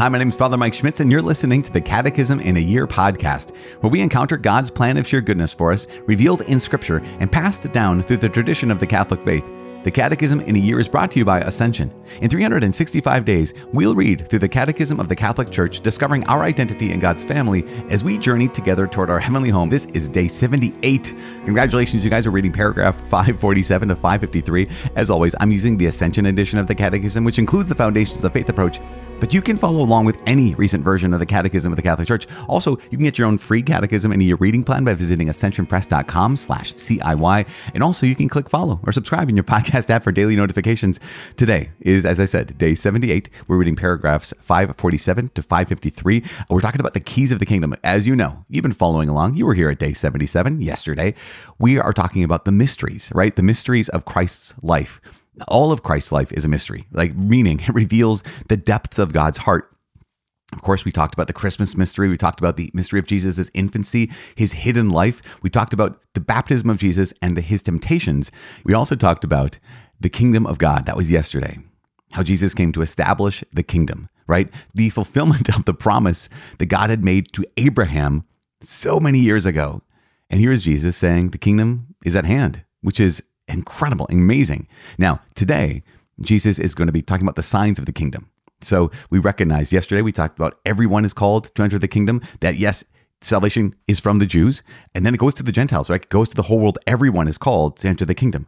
Hi, my name is Father Mike Schmitz, and you're listening to the Catechism in a Year podcast, where we encounter God's plan of sheer goodness for us, revealed in Scripture and passed down through the tradition of the Catholic faith. The Catechism in a Year is brought to you by Ascension. In 365 days, we'll read through the Catechism of the Catholic Church, discovering our identity in God's family as we journey together toward our heavenly home. This is day 78. Congratulations, you guys are reading paragraph 547 to 553. As always, I'm using the Ascension edition of the Catechism, which includes the Foundations of Faith approach, but you can follow along with any recent version of the Catechism of the Catholic Church. Also, you can get your own free Catechism in a Year reading plan by visiting AscensionPress.com/CIY. And also, you can click follow or subscribe in your podcast app for daily notifications. Today is, as I said, day 78. We're reading paragraphs 547 to 553. We're talking about the keys of the kingdom. As you know, you've been following along. You were here at day 77 yesterday. We are talking about the mysteries, right? The mysteries of Christ's life. All of Christ's life is a mystery, like meaning it reveals the depths of God's heart. Of course, we talked about the Christmas mystery. We talked about the mystery of Jesus' infancy, his hidden life. We talked about the baptism of Jesus and his temptations. We also talked about the kingdom of God. That was yesterday, how Jesus came to establish the kingdom, right? The fulfillment of the promise that God had made to Abraham so many years ago. And here is Jesus saying the kingdom is at hand, which is incredible, amazing. Now, today, Jesus is going to be talking about the signs of the kingdom. So we recognize yesterday, we talked about everyone is called to enter the kingdom, that yes, salvation is from the Jews, and then it goes to the Gentiles, right? It goes to the whole world. Everyone is called to enter the kingdom.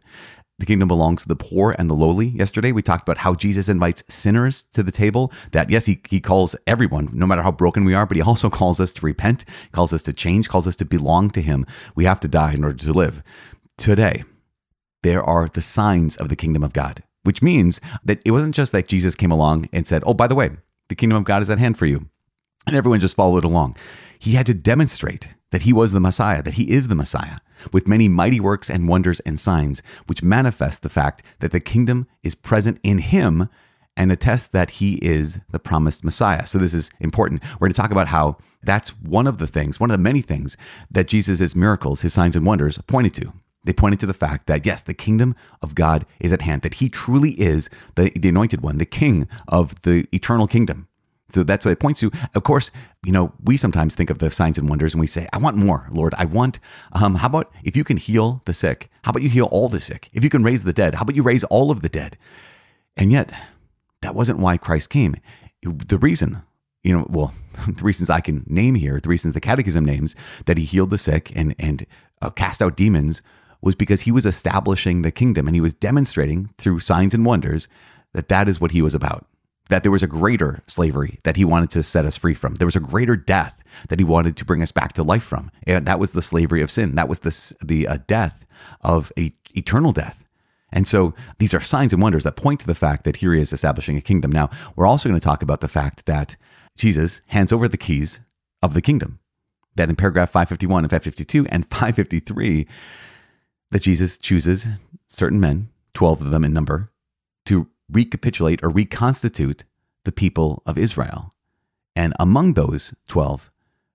The kingdom belongs to the poor and the lowly. Yesterday, we talked about how Jesus invites sinners to the table, that yes, he calls everyone, no matter how broken we are, but he also calls us to repent, calls us to change, calls us to belong to him. We have to die in order to live. Today, there are the signs of the kingdom of God, which means that it wasn't just that Jesus came along and said, oh, by the way, the kingdom of God is at hand for you. And everyone just followed along. He had to demonstrate that he was the Messiah, that he is the Messiah, with many mighty works and wonders and signs, which manifest the fact that the kingdom is present in him and attest that he is the promised Messiah. So this is important. We're going to talk about how that's one of the things, one of the many things that Jesus' miracles, his signs and wonders pointed to. They pointed to the fact that, yes, the kingdom of God is at hand, that he truly is the anointed one, the king of the eternal kingdom. So that's what it points to. Of course, you know, we sometimes think of the signs and wonders and we say, I want more, Lord. I want, how about if you can heal the sick? How about you heal all the sick? If you can raise the dead, how about you raise all of the dead? And yet, that wasn't why Christ came. The reason, you know, well, the reasons I can name here, the reasons the Catechism names, that he healed the sick and cast out demons, was because he was establishing the kingdom and he was demonstrating through signs and wonders that that is what he was about, that there was a greater slavery that he wanted to set us free from. There was a greater death that he wanted to bring us back to life from. And that was the slavery of sin. That was the death of eternal death. And so these are signs and wonders that point to the fact that here he is establishing a kingdom. Now, we're also going to talk about the fact that Jesus hands over the keys of the kingdom, that in paragraph 551 and 552 and 553, that Jesus chooses certain men, 12 of them in number, to recapitulate or reconstitute the people of Israel. And among those 12,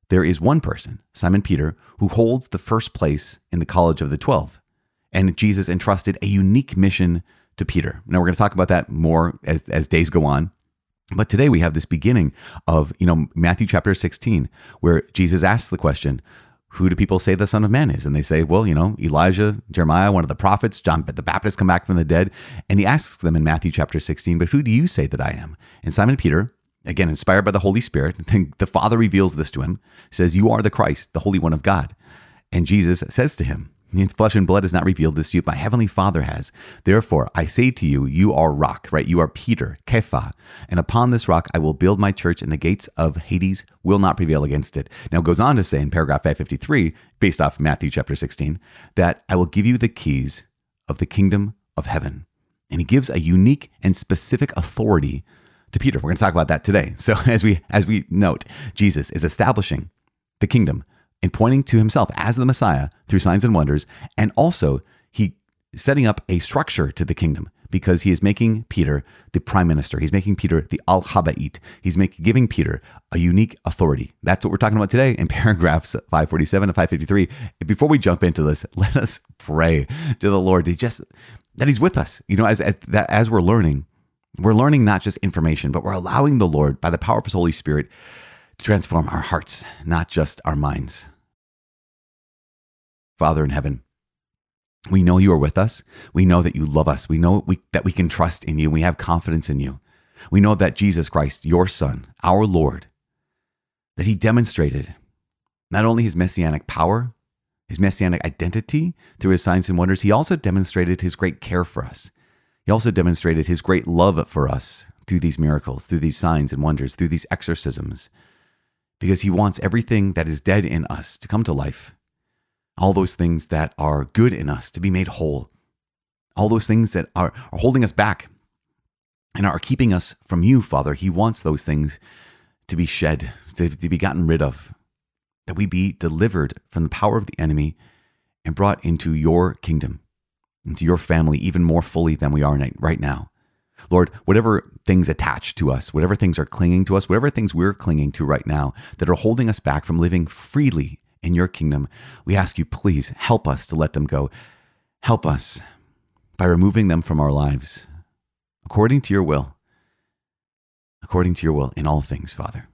there is one person, Simon Peter, who holds the first place in the college of the 12. And Jesus entrusted a unique mission to Peter. Now, we're going to talk about that more as days go on. But today we have this beginning of, you know, Matthew chapter 16, where Jesus asks the question, who do people say the Son of Man is? And they say, well, you know, Elijah, Jeremiah, one of the prophets, John the Baptist come back from the dead. And he asks them in Matthew chapter 16, but who do you say that I am? And Simon Peter, again, inspired by the Holy Spirit, the Father reveals this to him, says, you are the Christ, the Holy One of God. And Jesus says to him, flesh and blood has not revealed this to you, but my heavenly Father has. Therefore, I say to you, you are rock, right? You are Peter, Kepha. And upon this rock, I will build my church, and the gates of Hades will not prevail against it. Now, it goes on to say in paragraph 553, based off Matthew chapter 16, that I will give you the keys of the kingdom of heaven. And he gives a unique and specific authority to Peter. We're going to talk about that today. So as we note, Jesus is establishing the kingdom and pointing to himself as the Messiah through signs and wonders, and also he setting up a structure to the kingdom because he is making Peter the prime minister. He's making Peter the Al-Habait. He's giving Peter a unique authority. That's what we're talking about today in paragraphs 547 to 553. Before we jump into this, let us pray to the Lord that he's with us. You know, as we're learning, We're learning not just information, but we're allowing the Lord, by the power of his Holy Spirit, to transform our hearts, not just our minds. Father in heaven, we know you are with us. We know that you love us. We know that we can trust in you. We have confidence in you. We know that Jesus Christ, your Son, our Lord, that he demonstrated not only his messianic power, his messianic identity through his signs and wonders, he also demonstrated his great care for us. He also demonstrated his great love for us through these miracles, through these signs and wonders, through these exorcisms, because he wants everything that is dead in us to come to life. All those things that are good in us to be made whole. All those things that are holding us back and are keeping us from you, Father. He wants those things to be shed, to be gotten rid of, that we be delivered from the power of the enemy and brought into your kingdom, into your family, even more fully than we are right now. Lord, whatever things attach to us, whatever things are clinging to us, whatever things we're clinging to right now that are holding us back from living freely in your kingdom, we ask you, please help us to let them go. Help us by removing them from our lives, according to your will, in all things, Father.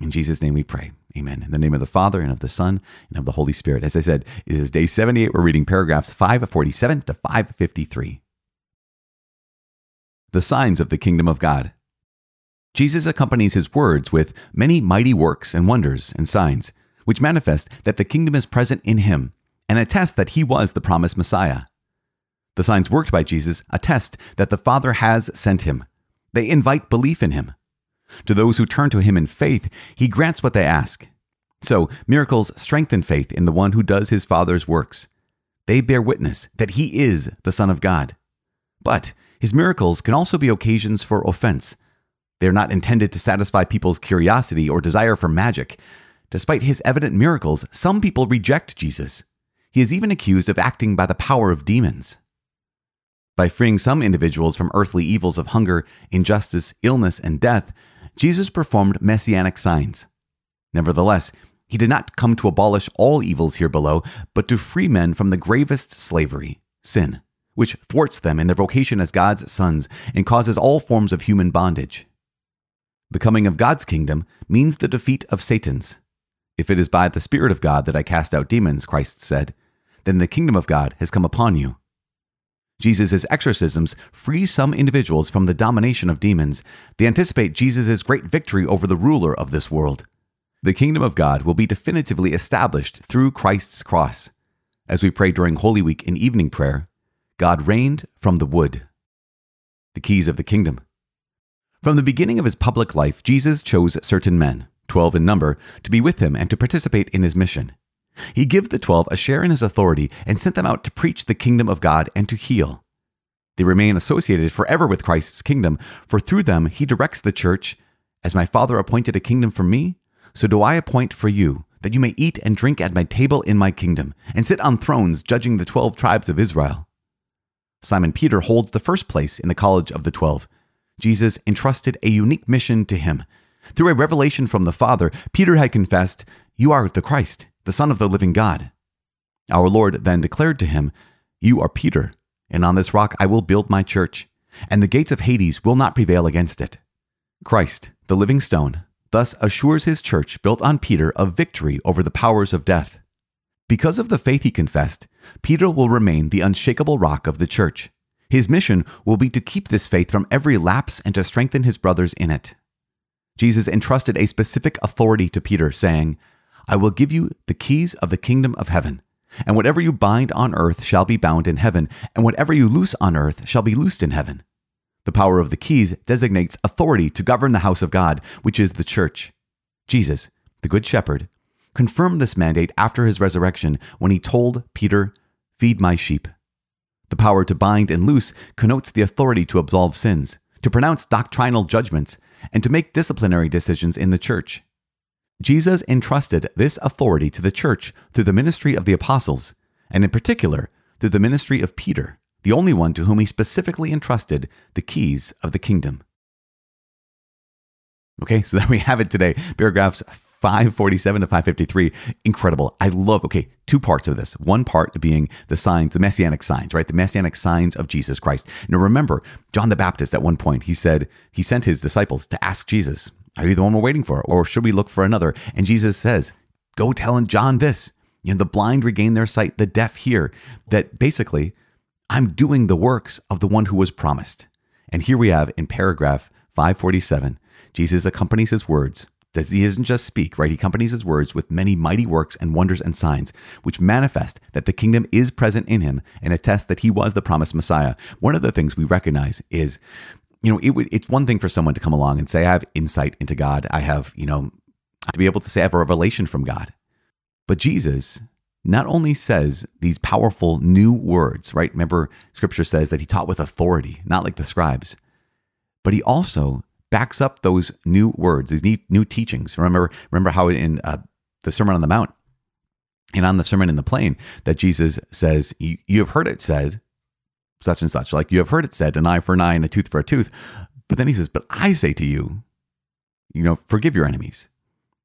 In Jesus' name we pray. Amen. In the name of the Father, and of the Son, and of the Holy Spirit. As I said, it is day 78. We're reading paragraphs 547 to 553. The signs of the kingdom of God. Jesus accompanies his words with many mighty works and wonders and signs, which manifest that the kingdom is present in him and attest that he was the promised Messiah. The signs worked by Jesus attest that the Father has sent him. They invite belief in him. To those who turn to him in faith, he grants what they ask. So, miracles strengthen faith in the one who does his Father's works. They bear witness that he is the Son of God. But his miracles can also be occasions for offense. They are not intended to satisfy people's curiosity or desire for magic. Despite his evident miracles, some people reject Jesus. He is even accused of acting by the power of demons. By freeing some individuals from earthly evils of hunger, injustice, illness, and death, Jesus performed messianic signs. Nevertheless, he did not come to abolish all evils here below, but to free men from the gravest slavery, sin, which thwarts them in their vocation as God's sons and causes all forms of human bondage. The coming of God's kingdom means the defeat of Satan's. If it is by the Spirit of God that I cast out demons, Christ said, then the kingdom of God has come upon you. Jesus' exorcisms free some individuals from the domination of demons. They anticipate Jesus' great victory over the ruler of this world. The kingdom of God will be definitively established through Christ's cross. As we pray during Holy Week in evening prayer, God reigned from the wood. The keys of the kingdom. From the beginning of his public life, Jesus chose certain men, 12 in number, to be with him and to participate in his mission. He gave the 12 a share in his authority and sent them out to preach the kingdom of God and to heal. They remain associated forever with Christ's kingdom, for through them he directs the church. As my Father appointed a kingdom for me, so do I appoint for you, that you may eat and drink at my table in my kingdom, and sit on thrones judging the 12 tribes of Israel. Simon Peter holds the first place in the college of the 12. Jesus entrusted a unique mission to him. Through a revelation from the Father, Peter had confessed, "You are the Christ, the Son of the living God." Our Lord then declared to him, "You are Peter, and on this rock I will build my church, and the gates of Hades will not prevail against it." Christ, the living stone, thus assures his church built on Peter of victory over the powers of death. Because of the faith he confessed, Peter will remain the unshakable rock of the church. His mission will be to keep this faith from every lapse and to strengthen his brothers in it. Jesus entrusted a specific authority to Peter, saying, "I will give you the keys of the kingdom of heaven, and whatever you bind on earth shall be bound in heaven, and whatever you loose on earth shall be loosed in heaven." The power of the keys designates authority to govern the house of God, which is the church. Jesus, the Good Shepherd, confirmed this mandate after his resurrection when he told Peter, "Feed my sheep." The power to bind and loose connotes the authority to absolve sins, to pronounce doctrinal judgments, and to make disciplinary decisions in the church. Jesus entrusted this authority to the church through the ministry of the apostles, and in particular, through the ministry of Peter, the only one to whom he specifically entrusted the keys of the kingdom. Okay, so there we have it today. Paragraphs 547 to 553. Incredible. I love, okay, two parts of this. One part being the signs, the messianic signs, right? The messianic signs of Jesus Christ. Now remember, John the Baptist at one point, he said, he sent his disciples to ask Jesus, are you the one we're waiting for? Or should we look for another? And Jesus says, go tell John this, you know, the blind regain their sight, the deaf hear, that basically I'm doing the works of the one who was promised. And here we have in paragraph 547, Jesus accompanies his words. He doesn't just speak, right? He accompanies his words with many mighty works and wonders and signs, which manifest that the kingdom is present in him and attest that he was the promised Messiah. One of the things we recognize is, you know, it's one thing for someone to come along and say, I have insight into God. I have, you know, to be able to say I have a revelation from God. But Jesus not only says these powerful new words, right? Remember, scripture says that he taught with authority, not like the scribes, but he also backs up those new words, these new teachings. Remember how in the Sermon on the Mount and on the Sermon in the Plain that Jesus says, you have heard it said, such and such, like you have heard it said, an eye for an eye and a tooth for a tooth. But then he says, but I say to you, you know, forgive your enemies.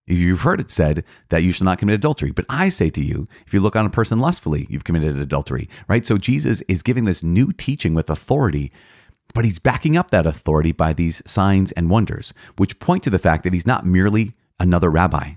You've heard it said that you shall not commit adultery, but I say to you, if you look on a person lustfully, you've committed adultery, right? So Jesus is giving this new teaching with authority, but he's backing up that authority by these signs and wonders, which point to the fact that he's not merely another rabbi.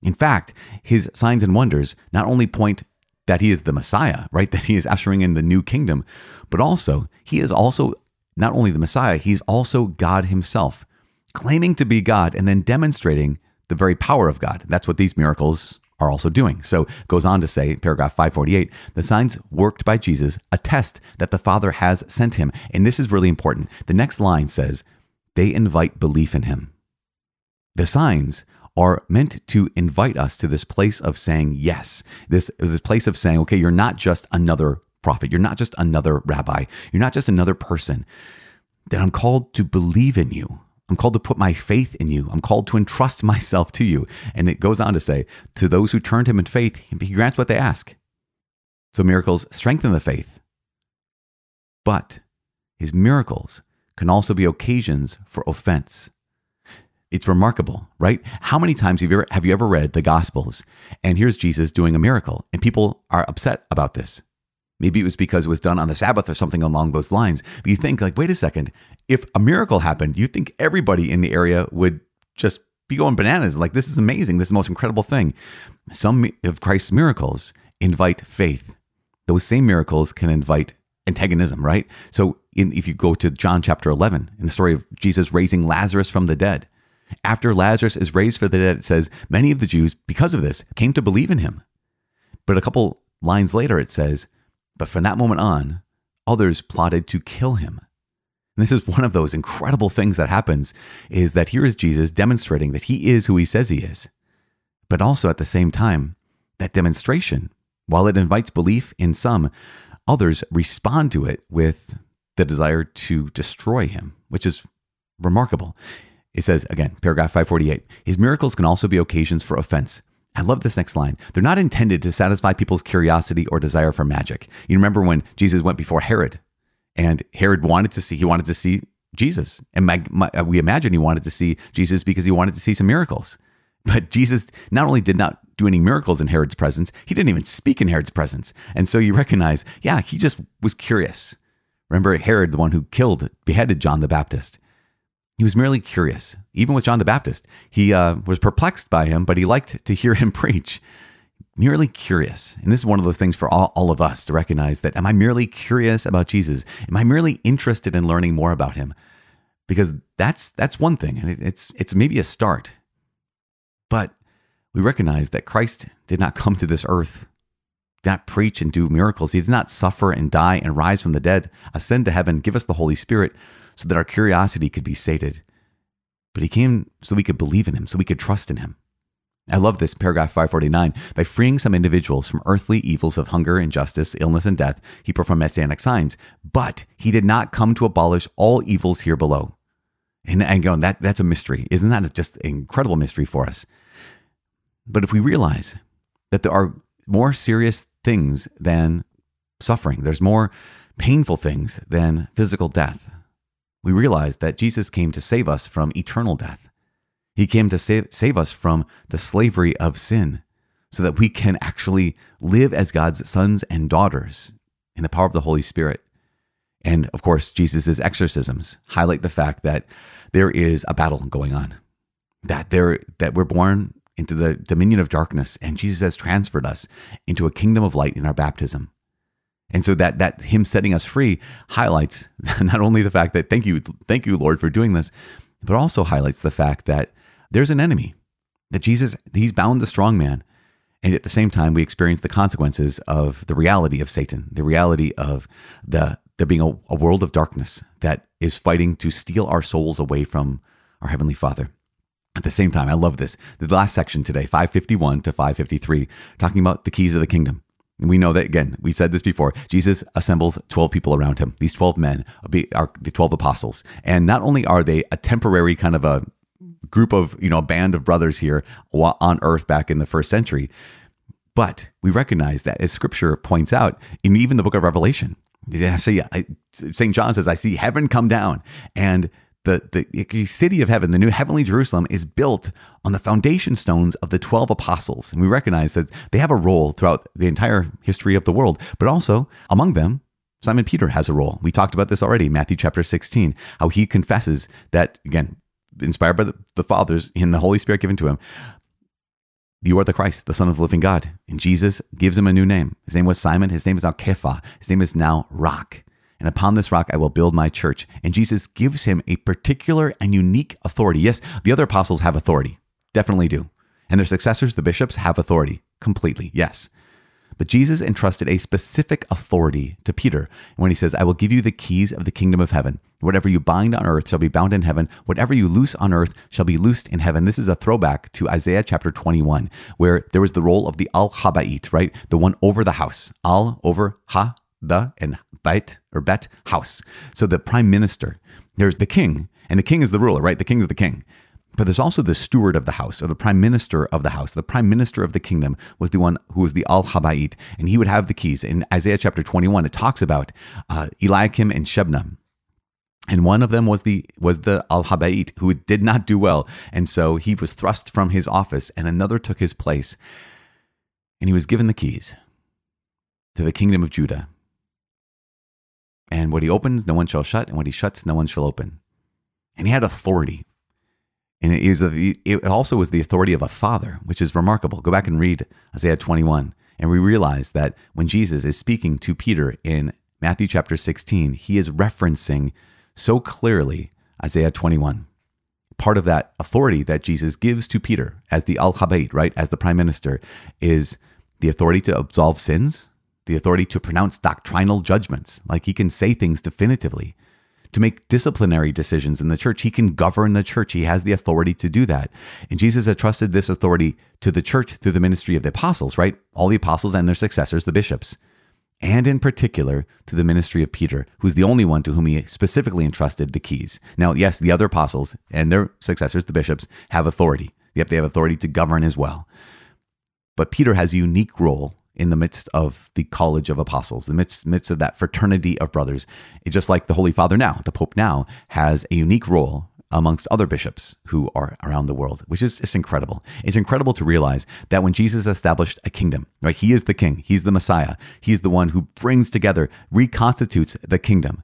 In fact, his signs and wonders not only point that he is the Messiah, right? That he is ushering in the new kingdom, but also he is also not only the Messiah, he's also God himself, claiming to be God and then demonstrating the very power of God. That's what these miracles are also doing. So it goes on to say, paragraph 548, the signs worked by Jesus attest that the Father has sent him. And this is really important. The next line says, they invite belief in him. The signs are meant to invite us to this place of saying yes, this place of saying, okay, you're not just another prophet. You're not just another rabbi. You're not just another person. That I'm called to believe in you. I'm called to put my faith in you. I'm called to entrust myself to you. And it goes on to say, to those who turn to him in faith, he grants what they ask. So miracles strengthen the faith. But his miracles can also be occasions for offense. It's remarkable, right? How many times have you ever read the Gospels and here's Jesus doing a miracle and people are upset about this? Maybe it was because it was done on the Sabbath or something along those lines. But you think like, wait a second, if a miracle happened, you think everybody in the area would just be going bananas. Like, this is amazing. This is the most incredible thing. Some of Christ's miracles invite faith. Those same miracles can invite antagonism, right? So if you go to John chapter 11, in the story of Jesus raising Lazarus from the dead, after Lazarus is raised from the dead, it says, many of the Jews, because of this, came to believe in him. But a couple lines later, it says, but from that moment on, others plotted to kill him. And this is one of those incredible things that happens, is that here is Jesus demonstrating that he is who he says he is. But also at the same time, that demonstration, while it invites belief in some, others respond to it with the desire to destroy him, which is remarkable. It says, again, paragraph 548, his miracles can also be occasions for offense. I love this next line. They're not intended to satisfy people's curiosity or desire for magic. You remember when Jesus went before Herod, and Herod wanted to see Jesus. And we imagine he wanted to see Jesus because he wanted to see some miracles. But Jesus not only did not do any miracles in Herod's presence, he didn't even speak in Herod's presence. And so you recognize, yeah, he just was curious. Remember Herod, the one who beheaded John the Baptist. He was merely curious. Even with John the Baptist, he was perplexed by him, but he liked to hear him preach. Merely curious. And this is one of those things for all of us to recognize that, am I merely curious about Jesus? Am I merely interested in learning more about him? Because that's one thing, and it's maybe a start. But we recognize that Christ did not come to this earth, did not preach and do miracles. He did not suffer and die and rise from the dead, ascend to heaven, give us the Holy Spirit, so that our curiosity could be sated. But he came so we could believe in him, so we could trust in him. I love this, paragraph 549. By freeing some individuals from earthly evils of hunger, injustice, illness, and death, he performed messianic signs. But he did not come to abolish all evils here below. And that's a mystery. Isn't that just an incredible mystery for us? But if we realize that there are more serious things than suffering, there's more painful things than physical death, we realize that Jesus came to save us from eternal death. He came to save us from the slavery of sin so that we can actually live as God's sons and daughters in the power of the Holy Spirit. And of course, Jesus's exorcisms highlight the fact that there is a battle going on, that we're born into the dominion of darkness, and Jesus has transferred us into a kingdom of light in our baptism. And so that him setting us free highlights not only the fact that, thank you, Lord, for doing this, but also highlights the fact that there's an enemy, that Jesus, he's bound the strong man. And at the same time, we experience the consequences of the reality of Satan, the reality of there being a world of darkness that is fighting to steal our souls away from our Heavenly Father. At the same time, I love this. The last section today, 551 to 553, talking about the keys of the kingdom. And we know that, again, we said this before, Jesus assembles 12 people around him. These 12 men are the 12 apostles. And not only are they a temporary kind of a group of, a band of brothers here on earth back in the first century, but we recognize that, as Scripture points out, in even the book of Revelation, St. John says, I see heaven come down, and the city of heaven, the new heavenly Jerusalem, is built on the foundation stones of the 12 apostles. And we recognize that they have a role throughout the entire history of the world, but also among them, Simon Peter has a role. We talked about this already, Matthew chapter 16, how he confesses that, again, inspired by the fathers in the Holy Spirit given to him, you are the Christ, the Son of the living God. And Jesus gives him a new name. His name was Simon. His name is now Kepha. His name is now Rock. And upon this rock, I will build my church. And Jesus gives him a particular and unique authority. Yes, the other apostles have authority. Definitely do. And their successors, the bishops, have authority. Completely, yes. But Jesus entrusted a specific authority to Peter when he says, I will give you the keys of the kingdom of heaven. Whatever you bind on earth shall be bound in heaven. Whatever you loose on earth shall be loosed in heaven. This is a throwback to Isaiah chapter 21, where there was the role of the Al-Habait, right? The one over the house. Al over ha, the, and bait, or bet, house. So the prime minister, there's the king, and the king is the ruler, right? The king is the king. But there's also the steward of the house, or the prime minister of the house. The prime minister of the kingdom was the one who was the Al-Habait, and he would have the keys. In Isaiah chapter 21, it talks about Eliakim and Shebna. And one of them was the Al-Habait, who did not do well. And so he was thrust from his office, and another took his place. And he was given the keys to the kingdom of Judah. And what he opens, no one shall shut, and what he shuts, no one shall open. And he had authority. And it also was the authority of a father, which is remarkable. Go back and read Isaiah 21. And we realize that when Jesus is speaking to Peter in Matthew chapter 16, he is referencing so clearly Isaiah 21. Part of that authority that Jesus gives to Peter as the Al-Habait, right, as the prime minister, is the authority to absolve sins, the authority to pronounce doctrinal judgments. Like, he can say things definitively, to make disciplinary decisions in the church. He can govern the church. He has the authority to do that. And Jesus had trusted this authority to the church through the ministry of the apostles, right? All the apostles and their successors, the bishops. And in particular, to the ministry of Peter, who's the only one to whom he specifically entrusted the keys. Now, yes, the other apostles and their successors, the bishops, have authority. Yep, they have authority to govern as well. But Peter has a unique role in the midst of the college of apostles, the midst of that fraternity of brothers. It's just like the Holy Father now, the Pope now, has a unique role amongst other bishops who are around the world, which is just incredible. It's incredible to realize that when Jesus established a kingdom, right? He is the king, he's the Messiah, he's the one who brings together, reconstitutes the kingdom,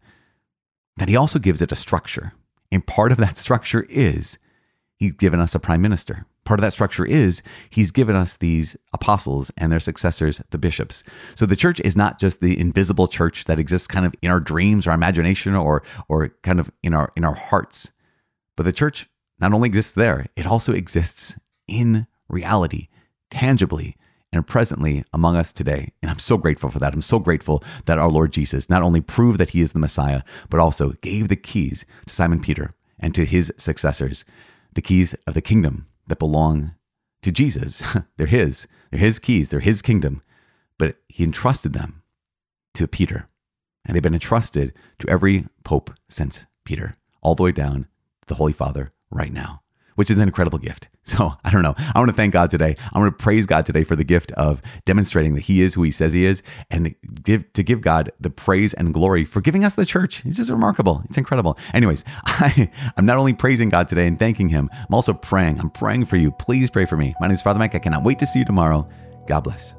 that he also gives it a structure. And part of that structure is he's given us a prime minister. Part of that structure is he's given us these apostles and their successors, the bishops. So the church is not just the invisible church that exists kind of in our dreams or our imagination or kind of in our hearts. But the church not only exists there, it also exists in reality, tangibly and presently among us today. And I'm so grateful for that. I'm so grateful that our Lord Jesus not only proved that he is the Messiah, but also gave the keys to Simon Peter and to his successors, the keys of the kingdom that belong to Jesus. They're his keys, they're his kingdom, but he entrusted them to Peter, and they've been entrusted to every pope since Peter, all the way down to the Holy Father right now. which is an incredible gift. So I don't know. I want to thank God today. I want to praise God today for the gift of demonstrating that he is who he says he is, and to give God the praise and glory for giving us the church. This is remarkable. It's incredible. Anyways, I'm not only praising God today and thanking him, I'm also praying. I'm praying for you. Please pray for me. My name is Father Mike. I cannot wait to see you tomorrow. God bless.